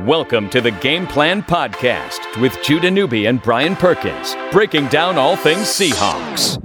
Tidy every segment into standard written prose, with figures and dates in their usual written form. Welcome to the Game Plan Podcast with Judah Newby and Brian Perkins, breaking down all things Seahawks.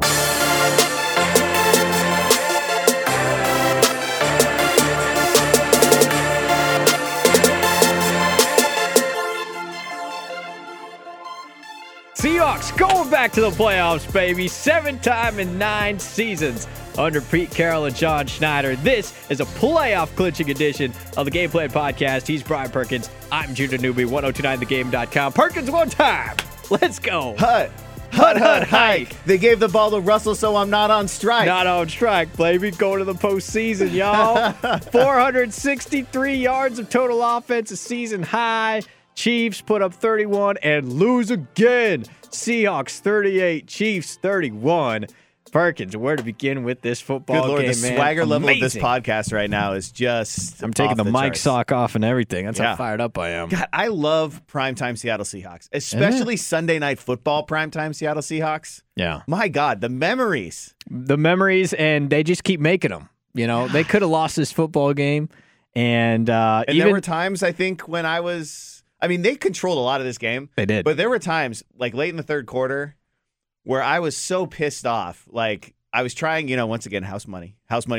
Seahawks going back to the playoffs, baby. 7 times in 9 seasons. Under Pete Carroll and John Schneider. This is a playoff clinching edition of the Game Plan Podcast. He's Brian Perkins. I'm Judah Newby, 1029thegame.com. Perkins one time. Let's go. Hut, hut, hike. They gave the ball to Russell, so I'm not on strike. Not on strike, baby. Going to the postseason, y'all. 463 yards of total offense, a season high. Chiefs put up 31 and lose again. Seahawks 38, Chiefs 31. Perkins, where to begin with this football game, man? Good Lord, the swagger level of this podcast right now is just I'm taking the mic sock off and everything. That's how fired up I am. God, I love primetime Seattle Seahawks, especially Sunday Night Football primetime Seattle Seahawks. Yeah. My God, the memories. The memories, and they just keep making them. You know, they could have lost this football game. And even, there were times, I think, when they controlled a lot of this game. They did. But there were times, like late in the third quarter, where I was so pissed off, like I was trying, once again, house money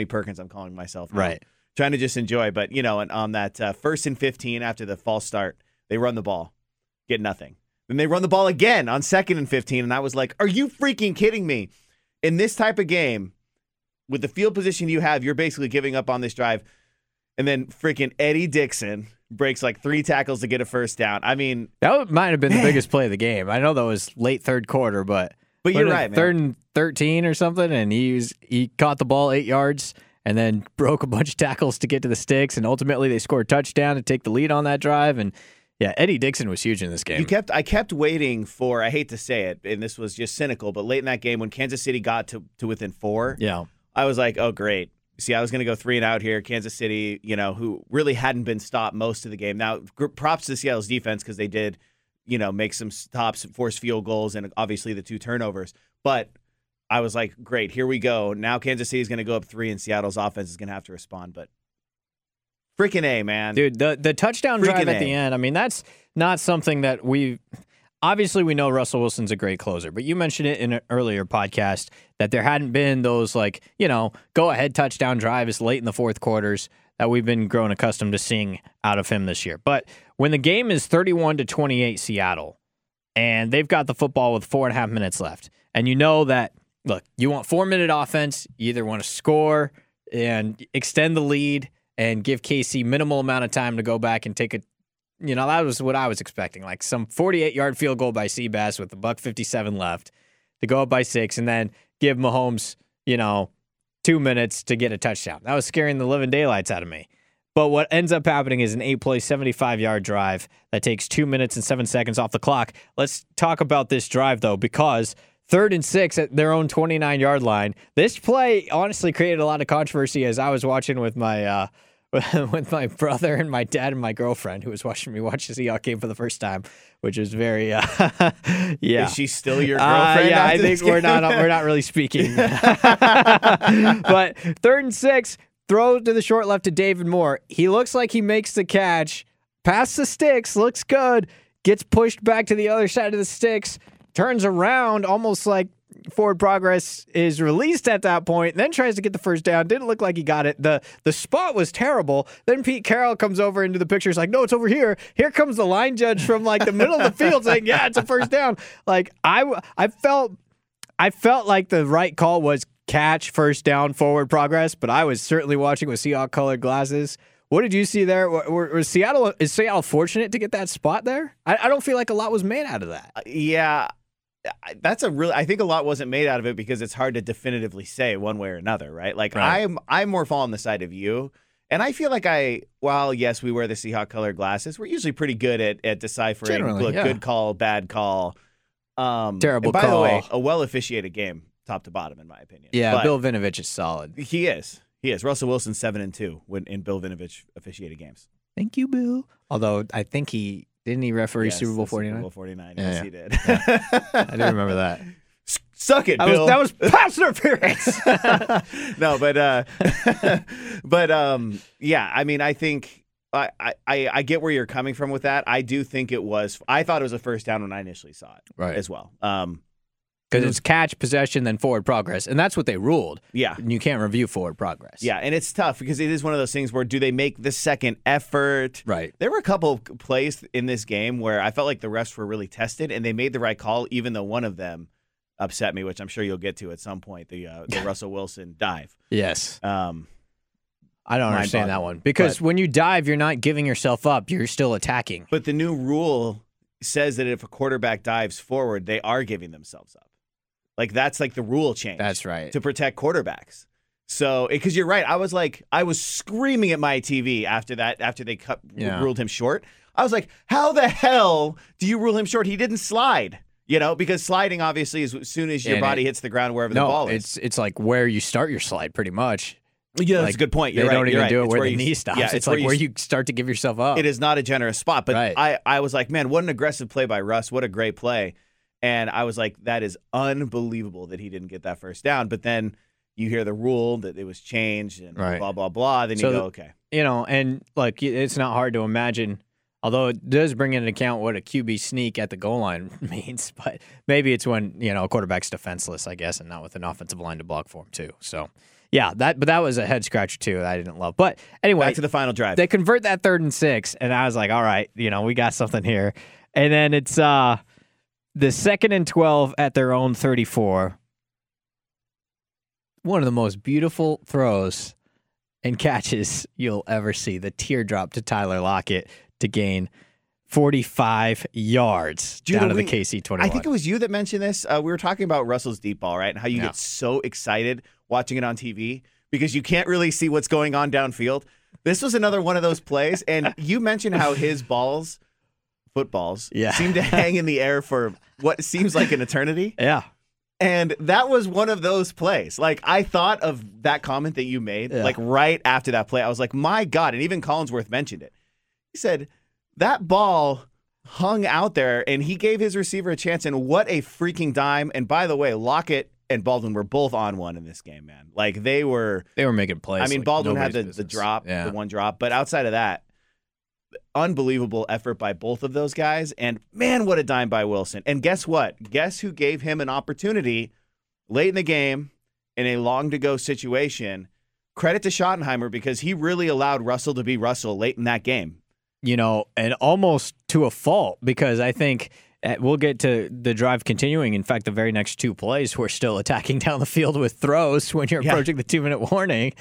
Perkins, I'm calling myself. Right. Trying to just enjoy, but, and on that first and 15 after the false start, they run the ball, get nothing. Then they run the ball again on second and 15, and I was like, are you freaking kidding me? In this type of game, with the field position you have, you're basically giving up on this drive, and then freaking Eddie Dixon breaks like 3 tackles to get a first down. I mean. That might have been the biggest play of the game. I know that was late third quarter, but. But you're right, man. 3rd and 13 or something, and he caught the ball 8 yards and then broke a bunch of tackles to get to the sticks, and ultimately they scored a touchdown to take the lead on that drive. And, yeah, Eddie Dixon was huge in this game. I kept waiting for, I hate to say it, and this was just cynical, but late in that game when Kansas City got to within 4, yeah, I was like, oh, great. See, I was going to go 3 and out here. Kansas City, who really hadn't been stopped most of the game. Now, props to Seattle's defense because they did – make some stops, force field goals, and obviously the 2 turnovers. But I was like, great, here we go. Now Kansas City's going to go up 3, and Seattle's offense is going to have to respond. But freaking A, man. Dude, the touchdown drive at the end, I mean, that's not something that obviously we know Russell Wilson's a great closer, but you mentioned it in an earlier podcast that there hadn't been those, like, go-ahead touchdown drives late in the fourth quarters that we've been grown accustomed to seeing out of him this year. But when the game is 31-28 Seattle, and they've got the football with 4.5 minutes left, and you know that, look, you want 4-minute offense, you either want to score and extend the lead and give Kelce minimal amount of time to go back and take a, that was what I was expecting, like some 48-yard field goal by Seabass with the 1:57 left to go up by 6 and then give Mahomes, 2 minutes to get a touchdown. That was scaring the living daylights out of me. But what ends up happening is an 8-play, 75-yard drive that takes 2 minutes and 7 seconds off the clock. Let's talk about this drive, though, because 3rd and 6 at their own 29-yard line. This play honestly created a lot of controversy as I was watching with my with my brother and my dad and my girlfriend, who was watching me watch the Seahawks game for the first time, which was very, yeah. Is she still your girlfriend? Yeah, I think we're not really speaking. But 3rd and 6, throw to the short left to David Moore. He looks like he makes the catch, past the sticks, looks good, gets pushed back to the other side of the sticks, turns around almost like forward progress is released at that point, then tries to get the first down. Didn't look like he got it. The spot was terrible. Then Pete Carroll comes over into the picture. He's like, no, it's over here. Here comes the line judge from like the middle of the field saying, yeah, it's a first down. Like I felt like the right call was catch, first down, forward progress, but I was certainly watching with Seahawks colored glasses. What did you see there? Is Seattle fortunate to get that spot there? I don't feel like a lot was made out of that. Yeah. I think a lot wasn't made out of it because it's hard to definitively say one way or another, right? Like right. I'm more on the side of you, and I feel like while yes, we wear the Seahawk colored glasses, we're usually pretty good at deciphering. Generally, look, yeah. Good call, bad call, terrible call. By the way, a well officiated game, top to bottom, in my opinion. Yeah, but Bill Vinovich is solid. He is. Russell Wilson 7-2 in Bill Vinovich officiated games. Thank you, Bill. Although I think he. Didn't he referee Super Bowl 49? Super Bowl 49, yes, yeah. He did. Yeah. I didn't remember that. Suck it, Bill. That was pass interference. No, but yeah, I mean, I think I get where you're coming from with that. I do think it was. I thought it was a first down when I initially saw it, right, as well. Because it's catch, possession, then forward progress. And that's what they ruled. Yeah. And you can't review forward progress. Yeah, and it's tough because it is one of those things where do they make the second effort? Right. There were a couple of plays in this game where I felt like the refs were really tested, and they made the right call, even though one of them upset me, which I'm sure you'll get to at some point, the Russell Wilson dive. Yes. I don't understand that one. Because when you dive, you're not giving yourself up. You're still attacking. But the new rule says that if a quarterback dives forward, they are giving themselves up. Like, that's like the rule change. That's right. To protect quarterbacks. So, because you're right. I was screaming at my TV after they ruled him short. I was like, how the hell do you rule him short? He didn't slide, because sliding obviously is as soon as your body hits the ground wherever the ball is. It's like where you start your slide pretty much. Yeah, that's a good point. They don't even do it where the knee stops. Yeah, it's like where you start to give yourself up. It is not a generous spot. But right. I was like, man, what an aggressive play by Russ. What a great play. And I was like, that is unbelievable that he didn't get that first down. But then you hear the rule that it was changed and right. blah, blah, blah. Then you go, okay. And look, it's not hard to imagine, although it does bring into account what a QB sneak at the goal line means. But maybe it's when, a quarterback's defenseless, I guess, and not with an offensive line to block for him, too. So, yeah, that was a head scratcher, too, that I didn't love. But anyway, back to the final drive. They convert that 3rd and 6, and I was like, all right, we got something here. And then it's, the 2nd and 12 at their own 34. One of the most beautiful throws and catches you'll ever see. The teardrop to Tyler Lockett to gain 45 yards down to the KC 21. I think it was you that mentioned this. We were talking about Russell's deep ball, right? And how you get so excited watching it on TV because you can't really see what's going on downfield. This was another one of those plays. And you mentioned how his balls... footballs seem to hang in the air for what seems like an eternity. Yeah. And that was one of those plays. Like, I thought of that comment that you made, like, right after that play. I was like, my God. And even Collinsworth mentioned it. He said, that ball hung out there, and he gave his receiver a chance, and what a freaking dime. And by the way, Lockett and Baldwin were both on one in this game, man. Like, they were making plays. I mean, like, Baldwin had the drop, the one drop. But outside of that, unbelievable effort by both of those guys, and man, what a dime by Wilson. And guess what? Guess who gave him an opportunity late in the game in a long-to-go situation? Credit to Schottenheimer, because he really allowed Russell to be Russell late in that game. And almost to a fault, because I think we'll get to the drive continuing. In fact, the very next two plays, we're still attacking down the field with throws when you're approaching the 2-minute warning.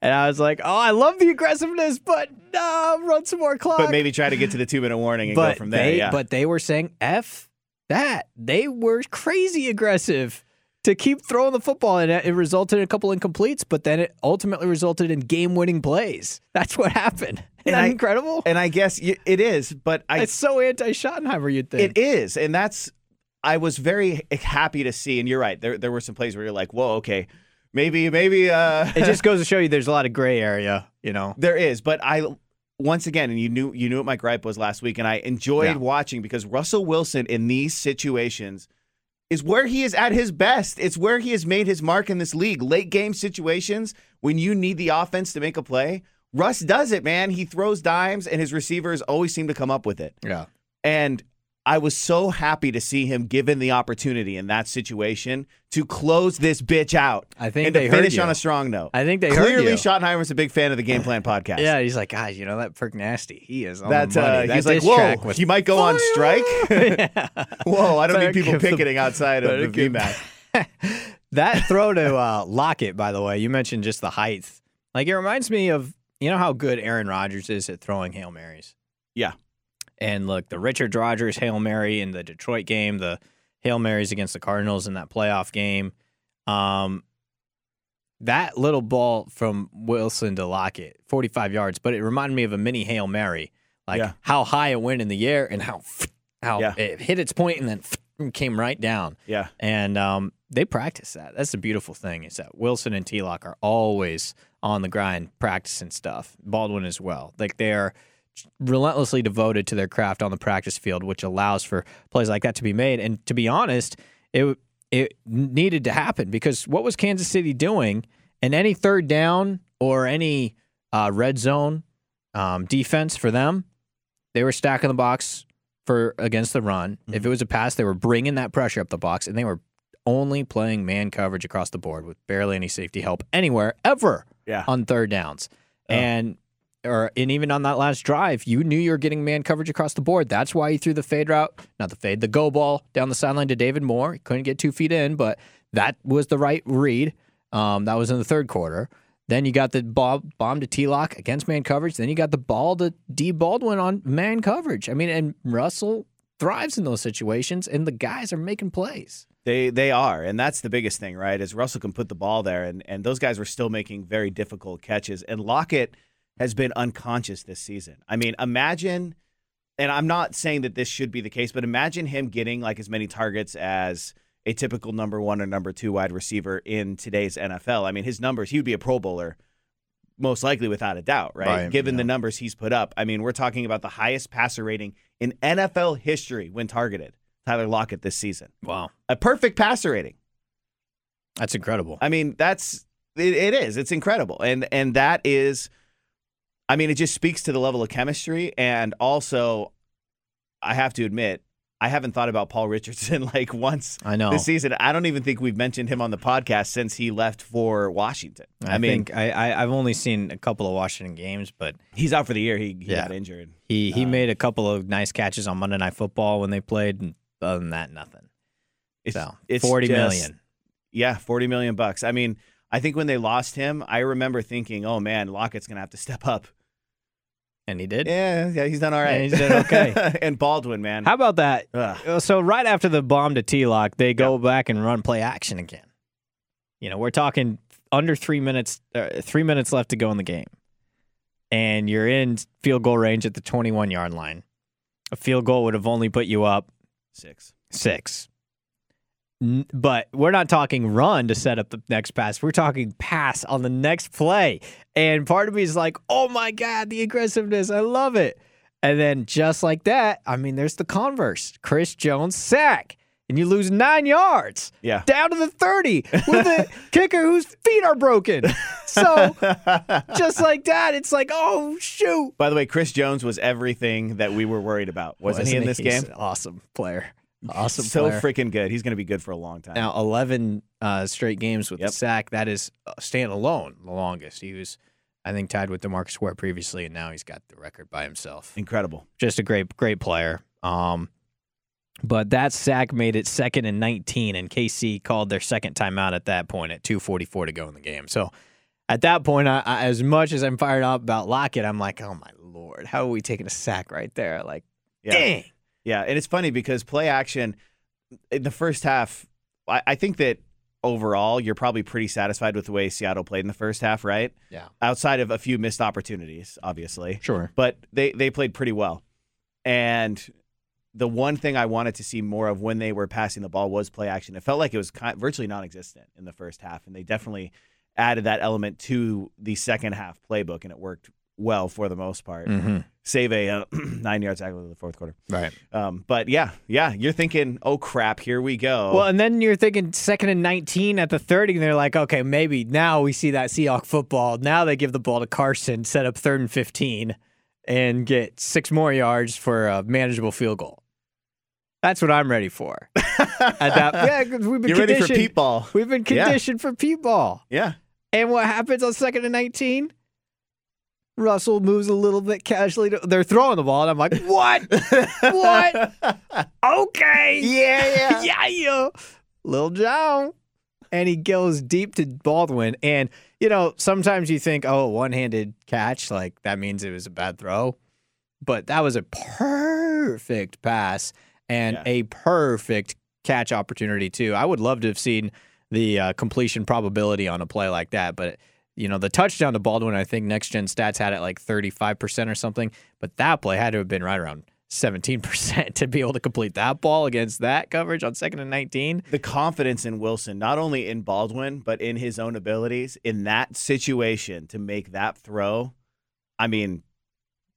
And I was like, oh, I love the aggressiveness, but no, run some more clock. But maybe try to get to the 2-minute warning and go from there. But they were saying, F that. They were crazy aggressive to keep throwing the football. And it resulted in a couple incompletes, but then it ultimately resulted in game-winning plays. That's what happened. Isn't that incredible? And I guess it is, but it's so anti-Schottenheimer, you'd think. It is, and I was very happy to see, and you're right, there were some plays where you're like, whoa, okay, Maybe. It just goes to show you there's a lot of gray area, There is, but once again, and you knew what my gripe was last week, and I enjoyed watching, because Russell Wilson in these situations is where he is at his best. It's where he has made his mark in this league. Late game situations, when you need the offense to make a play, Russ does it, man. He throws dimes, and his receivers always seem to come up with it. Yeah. And I was so happy to see him given the opportunity in that situation to close this bitch out. I think they finish on a strong note. I think they clearly heard you. Schottenheimer's a big fan of the Game Plan podcast. Yeah, he's like, guys, that perk nasty. He is on the money. He's like, whoa, he might go fire on strike. Whoa, I don't need people picketing outside of the VMAC. That throw to Lockett, by the way, you mentioned just the height. Like, it reminds me of, how good Aaron Rodgers is at throwing Hail Marys. Yeah. And look, the Richard Rogers Hail Mary in the Detroit game, the Hail Marys against the Cardinals in that playoff game. That little ball from Wilson to Lockett, 45 yards, but it reminded me of a mini Hail Mary, like how high it went in the air and how it hit its point and then came right down. Yeah. And they practice that. That's the beautiful thing, is that Wilson and T-Lock are always on the grind practicing stuff. Baldwin as well. Like, they're relentlessly devoted to their craft on the practice field, which allows for plays like that to be made. And to be honest, it needed to happen, because what was Kansas City doing in any 3rd down or any red zone Defense for them, they were stacking the box for against the run. Mm-hmm. If it was a pass, they were bringing that pressure up the box, and they were only playing man coverage across the board with barely any safety help anywhere ever on third downs. Oh. And even on that last drive, you knew you were getting man coverage across the board. That's why he threw the fade route, the go ball down the sideline to David Moore. He couldn't get 2 feet in, but that was the right read. That was in the third quarter. Then you got the bomb to T-Lock against man coverage. Then you got the ball to D. Baldwin on man coverage. I mean, and Russell thrives in those situations, and the guys are making plays. They are, and that's the biggest thing, right, is Russell can put the ball there, and those guys were still making very difficult catches. And Lockett has been unconscious this season. I mean, imagine, and I'm not saying that this should be the case, but imagine him getting like as many targets as a typical number one or number two wide receiver in today's NFL. I mean, his numbers, he would be a Pro Bowler, most likely without a doubt, right? Given the numbers he's put up. I mean, we're talking about the highest passer rating in NFL history when targeted, Tyler Lockett this season. Wow. A perfect passer rating. That's incredible. I mean, it is. It's incredible. And that is, I mean, it just speaks to the level of chemistry. And also, I have to admit, I haven't thought about Paul Richardson like once this season. I don't even think we've mentioned him on the podcast since he left for Washington. I mean, I've only seen a couple of Washington games, but he's out for the year. He got injured. He made a couple of nice catches on Monday Night Football when they played. And other than that, nothing. It's $40 million. Yeah, $40 million bucks. I mean, I think when they lost him, I remember thinking, "Oh man, Lockett's gonna have to step up." And he did? Yeah, he's done all right. Yeah, he's done okay. And Baldwin, man. How about that? Ugh. So right after the bomb to T-Lock, they go back and run play action again. You know, we're talking under 3 minutes, 3 minutes left to go in the game. And you're in field goal range at the 21-yard line. A field goal would have only put you up six. But we're not talking run to set up the next pass. We're talking pass on the next play. And part of me is like, oh, my God, the aggressiveness. I love it. And then just like that, I mean, there's the converse. Chris Jones sack. And you lose 9 yards. Yeah. Down to the 30 with a kicker whose feet are broken. So just like that, it's like, oh, shoot. By the way, Chris Jones was everything that we were worried about. Wasn't he in this game? An awesome player. Awesome. So freaking good. He's going to be good for a long time. Now, 11 straight games with the sack. That is standalone the longest. He was, I think, tied with DeMarcus Ware previously, and now he's got the record by himself. Incredible. Just a great player. But that sack made it 2nd and 19, and KC called their second timeout at that point at 2:44 to go in the game. So at that point, I, as much as I'm fired up about Lockett, I'm like, oh, my Lord, how are we taking a sack right there? Like, dang. Yeah, and it's funny because play action in the first half, I think that overall you're probably pretty satisfied with the way Seattle played in the first half, right? Yeah. Outside of a few missed opportunities, obviously. Sure. But they played pretty well. And the one thing I wanted to see more of when they were passing the ball was play action. It felt like it was virtually non-existent in the first half, and they definitely added that element to the second half playbook, and it worked well for the most part. Mm-hmm. Save a 9 yards out of the fourth quarter. Right. But yeah, you're thinking, oh crap, here we go. Well, and then you're thinking 2nd and 19 at the 30, and they're like, okay, maybe now we see that Seahawk football. Now they give the ball to Carson, set up 3rd and 15, and get 6 more yards for a manageable field goal. That's what I'm ready for. You're ready for Pete Ball. We've been conditioned for Pete Ball. Yeah. And what happens on 2nd and 19? Russell moves a little bit casually. They're throwing the ball, and I'm like, what? What? Okay. Yeah. Little John. And he goes deep to Baldwin. And, you know, sometimes you think, oh, one-handed catch, like that means it was a bad throw. But that was a perfect pass and a perfect catch opportunity, too. I would love to have seen the completion probability on a play like that, but you know, the touchdown to Baldwin, I think Next Gen Stats had it like 35% or something, but that play had to have been right around 17% to be able to complete that ball against that coverage on 2nd and 19. The confidence in Wilson, not only in Baldwin, but in his own abilities in that situation to make that throw. I mean,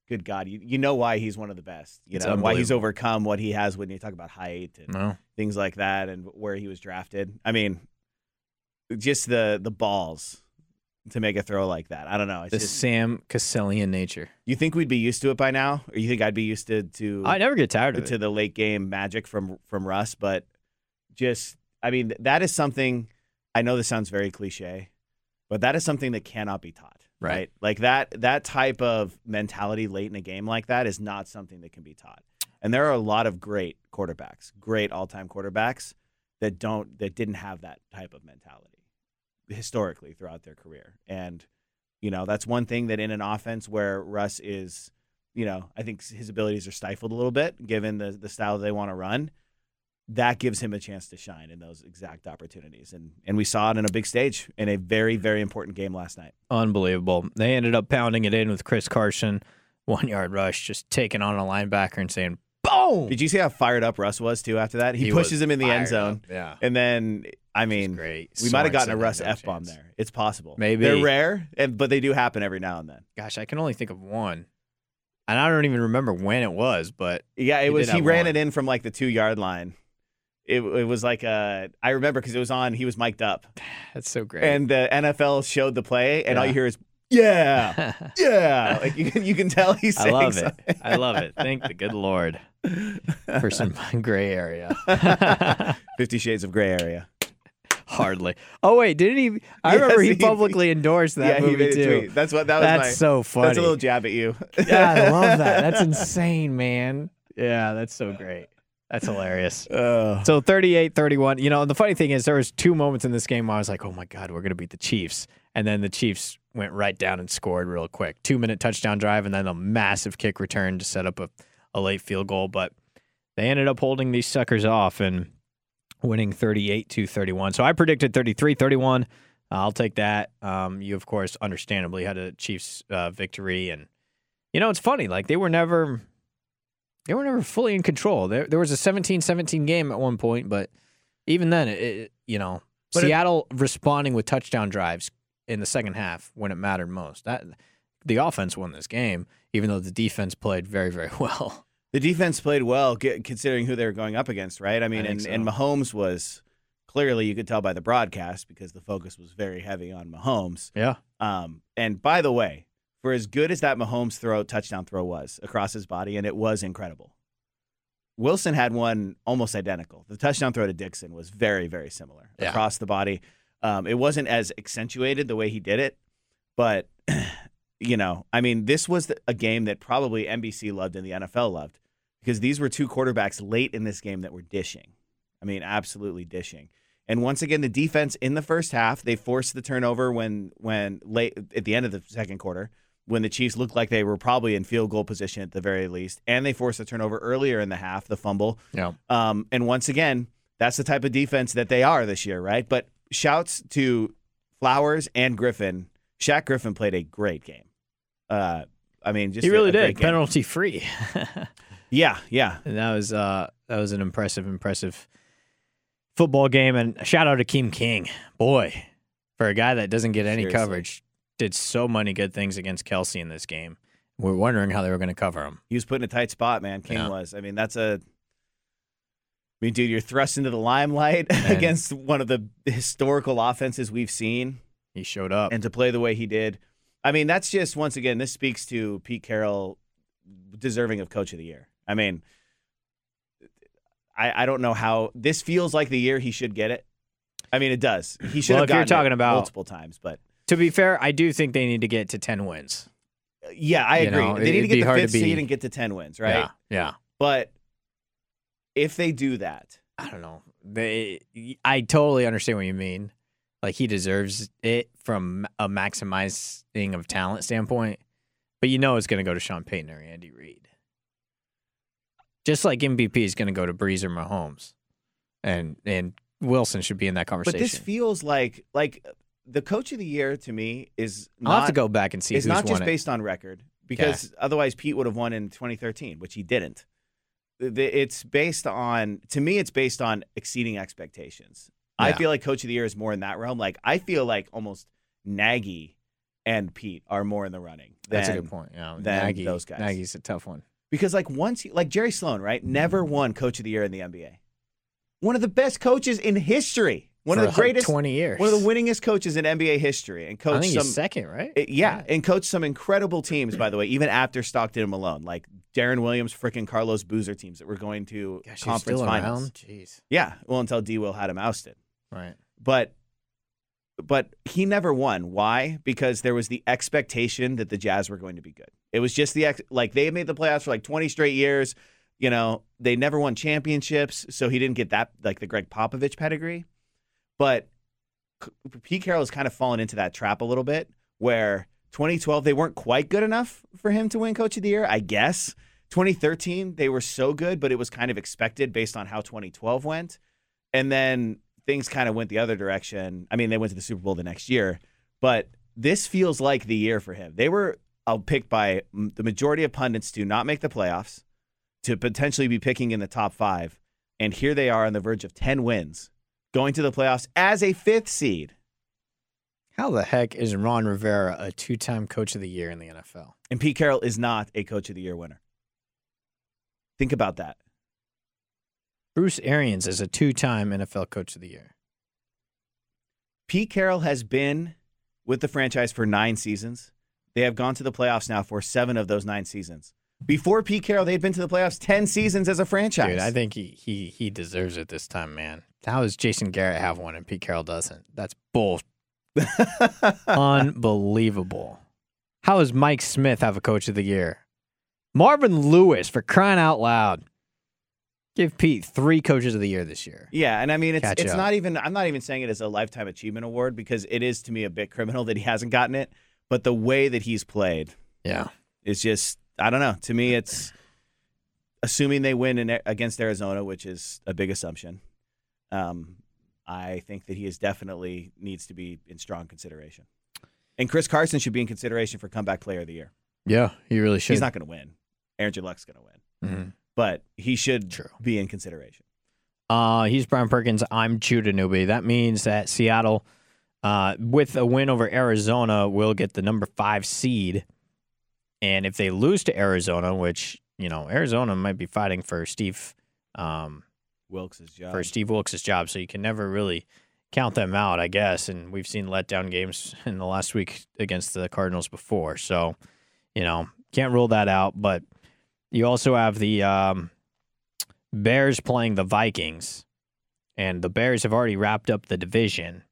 good God, you know why he's one of the best, you know, and why he's overcome what he has when you talk about height and things like that and where he was drafted. I mean, just the balls to make a throw like that. I don't know. It's the just, Sam Casselian nature. You think we'd be used to it by now? Or you think I'd be used to I never get tired of it. To the late game magic from Russ, but just, I mean, that is something, I know this sounds very cliche, but that is something that cannot be taught, right? Like that type of mentality late in a game like that is not something that can be taught. And there are a lot of great quarterbacks, great all-time quarterbacks that didn't have that type of mentality historically throughout their career. And, you know, that's one thing that in an offense where Russ is, you know, I think his abilities are stifled a little bit given the style they want to run. That gives him a chance to shine in those exact opportunities. And we saw it on a big stage in a very, very important game last night. Unbelievable. They ended up pounding it in with Chris Carson, 1 yard rush, just taking on a linebacker and saying, boom! Did you see how fired up Russ was, too, after that? He pushes him in the end zone. Yeah. And then, I mean, great. We might have gotten a Russ F-bomb there. It's possible. Maybe. They're rare, but they do happen every now and then. Gosh, I can only think of one. And I don't even remember when it was, but. Yeah, it was. He ran it in from like the 2 yard line. It was like I remember because it was on. He was mic'd up. That's so great. And the NFL showed the play, and all you hear is yeah. Like you can tell he's saying something. I love it. Thank the good Lord for some gray area. 50 Shades of Gray Area. Hardly. Oh wait, didn't he? I remember he publicly endorsed that movie too. Tweet. That's what that was. That's so funny. That's a little jab at you. Yeah, I love that. That's insane, man. Yeah, that's so great. That's hilarious. So 38-31. You know, the funny thing is there was two moments in this game where I was like, oh, my God, we're going to beat the Chiefs. And then the Chiefs went right down and scored real quick. 2-minute touchdown drive and then a massive kick return to set up a late field goal. But they ended up holding these suckers off and winning 38-31. So I predicted 33-31. I'll take that. You, of course, understandably had a Chiefs victory. And, you know, it's funny. Like, they were never... They were never fully in control. There was a 17-17 game at one point, but even then, Seattle responding with touchdown drives in the second half when it mattered most. The offense won this game, even though the defense played very, very well. The defense played well, considering who they were going up against, right? I mean, and Mahomes was clearly, you could tell by the broadcast, because the focus was very heavy on Mahomes. Yeah. And by the way, for as good as that Mahomes touchdown throw was across his body, and it was incredible, Wilson had one almost identical. The touchdown throw to Dixon was very, very similar across the body. It wasn't as accentuated the way he did it, but, you know, I mean, this was a game that probably NBC loved and the NFL loved because these were two quarterbacks late in this game that were dishing. I mean, absolutely dishing. And once again, the defense in the first half, they forced the turnover when late at the end of the second quarter, when the Chiefs looked like they were probably in field goal position at the very least, and they forced a turnover earlier in the half, the fumble. Yeah. And once again, that's the type of defense that they are this year, right? But shouts to Flowers and Griffin. Shaq Griffin played a great game. He really did, penalty free. Yeah. And that was an impressive football game. And a shout out to Keem King, boy, for a guy that doesn't get any coverage. Did so many good things against Kelce in this game. We're wondering how they were going to cover him. He was put in a tight spot, man. King was. I mean, dude, you're thrust into the limelight against one of the historical offenses we've seen. He showed up. And to play the way he did. I mean, that's just, once again, this speaks to Pete Carroll deserving of Coach of the Year. I mean, I don't know how. This feels like the year he should get it. I mean, it does. He should have gotten it multiple times, but. To be fair, I do think they need to get to 10 wins. Yeah, I agree. They need to get the fifth seed and get to 10 wins, right? Yeah. But if they do that... I don't know. I totally understand what you mean. Like, he deserves it from a maximizing of talent standpoint. But you know it's going to go to Sean Payton or Andy Reid. Just like MVP is going to go to Brees or Mahomes. And Wilson should be in that conversation. But this feels like the Coach of the Year to me is not. I'll have to go back and see. It's not just based on record because otherwise Pete would have won in 2013, which he didn't. It's based on, to me, it's based on exceeding expectations. Yeah. I feel like Coach of the Year is more in that realm. Like I feel like almost Nagy and Pete are more in the running. That's a good point. Yeah, Nagy, those guys. Nagy's a tough one because like once like Jerry Sloan, right, never won Coach of the Year in the NBA. One of the best coaches in history. One of the greatest, 20 years. One of the winningest coaches in NBA history, and coached second, right? Yeah, and coached some incredible teams. By the way, even after Stockton and Malone, like Darren Williams, freaking Carlos Boozer teams that were going to conference finals. Jeez. Yeah, well, until D. Will had him ousted, right? But he never won. Why? Because there was the expectation that the Jazz were going to be good. It was just like they made the playoffs for like 20 straight years. You know, they never won championships, so he didn't get that, like the Greg Popovich pedigree. But Pete Carroll has kind of fallen into that trap a little bit, where 2012, they weren't quite good enough for him to win Coach of the Year, I guess. 2013, they were so good, but it was kind of expected based on how 2012 went. And then things kind of went the other direction. I mean, they went to the Super Bowl the next year, but this feels like the year for him. They were picked by the majority of pundits to not make the playoffs, to potentially be picking in the top five, and here they are on the verge of 10 wins. Going to the playoffs as a 5th seed. How the heck is Ron Rivera a 2-time Coach of the Year in the NFL? And Pete Carroll is not a Coach of the Year winner. Think about that. Bruce Arians is a 2-time NFL Coach of the Year. Pete Carroll has been with the franchise for 9 seasons. They have gone to the playoffs now for 7 of those 9 seasons. Before Pete Carroll, they had been to the playoffs 10 seasons as a franchise. Dude, I think he deserves it this time, man. How does Jason Garrett have one and Pete Carroll doesn't? That's bull. Unbelievable. How does Mike Smith have a Coach of the Year? Marvin Lewis, for crying out loud. Give Pete 3 Coaches of the Year this year. Yeah, and I mean, it's not even, I'm not even saying it as a lifetime achievement award, because it is, to me, a bit criminal that he hasn't gotten it. But the way that he's played, it's just, I don't know. To me, it's assuming they win against Arizona, which is a big assumption. I think that he is definitely needs to be in strong consideration. And Chris Carson should be in consideration for comeback player of the year. Yeah, he really should. He's not going to win. Andrew Luck's going to win. Mm-hmm. But he should be in consideration. He's Brian Perkins. I'm Judah Newby. That means that Seattle, with a win over Arizona, will get the number 5 seed. And if they lose to Arizona, which, you know, Arizona might be fighting for Steve Wilkes' job. For Steve Wilkes' job, so you can never really count them out, I guess. And we've seen letdown games in the last week against the Cardinals before. So, you know, can't rule that out. But you also have the Bears playing the Vikings. And the Bears have already wrapped up the division.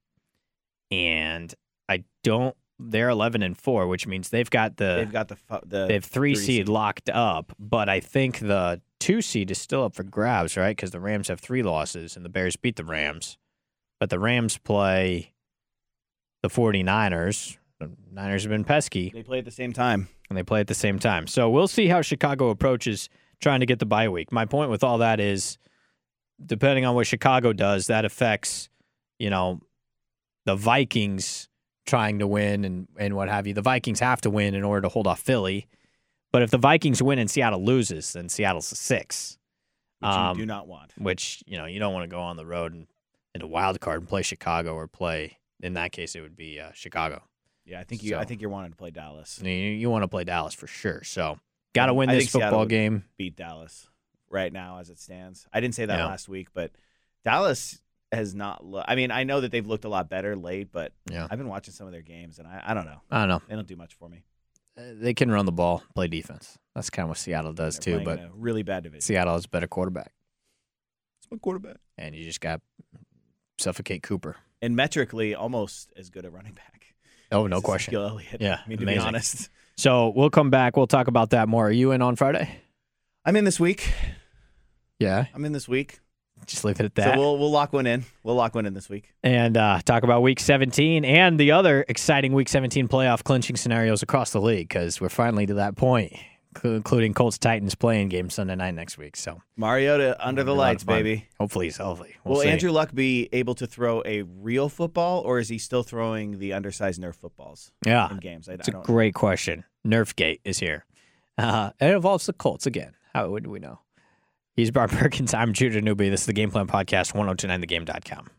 And I don't. They're 11-4, which means they've got the 3 seed locked up. But I think the 2 seed is still up for grabs, right? Because the Rams have 3 losses, and the Bears beat the Rams. But the Rams play the 49ers. The Niners have been pesky. They play at the same time. So we'll see how Chicago approaches trying to get the bye week. My point with all that is, depending on what Chicago does, that affects, you know, the Vikings trying to win and what have you. The Vikings have to win in order to hold off Philly. But if the Vikings win and Seattle loses, then Seattle's 6. Which you do not want. Which, you know, you don't want to go on the road and in a wild card and play Chicago, or play, in that case, it would be Chicago. Yeah, I think you're wanting to play Dallas. You want to play Dallas for sure. So, got to win this football game. Beat Dallas right now as it stands. I didn't say that last week, but Dallas has not looked. I mean, I know that they've looked a lot better late, but I've been watching some of their games, and I don't know. They don't do much for me. They can run the ball, play defense. That's kind of what Seattle does too. But a really bad division. Seattle has a better quarterback. It's my quarterback, and you just got suffocate Cooper. And metrically, almost as good a running back. Oh, no question. Ezekiel Elliott. Yeah, I mean, to be honest. So we'll come back. We'll talk about that more. Are you in on Friday? I'm in this week. Yeah, I'm in this week. Just leave it at that. So we'll lock one in. We'll lock one in this week. And talk about Week 17 and the other exciting Week 17 playoff clinching scenarios across the league, because we're finally to that point, including Colts-Titans playing game Sunday night next week. So Mariota under the lights, baby. Hopefully he's healthy. Will Andrew Luck be able to throw a real football, or is he still throwing the undersized Nerf footballs in games? It's a great question. Nerfgate is here. It involves the Colts again. How would we know? He's Brian Perkins. I'm Judah Newby. This is the Game Plan Podcast, 1029thegame.com.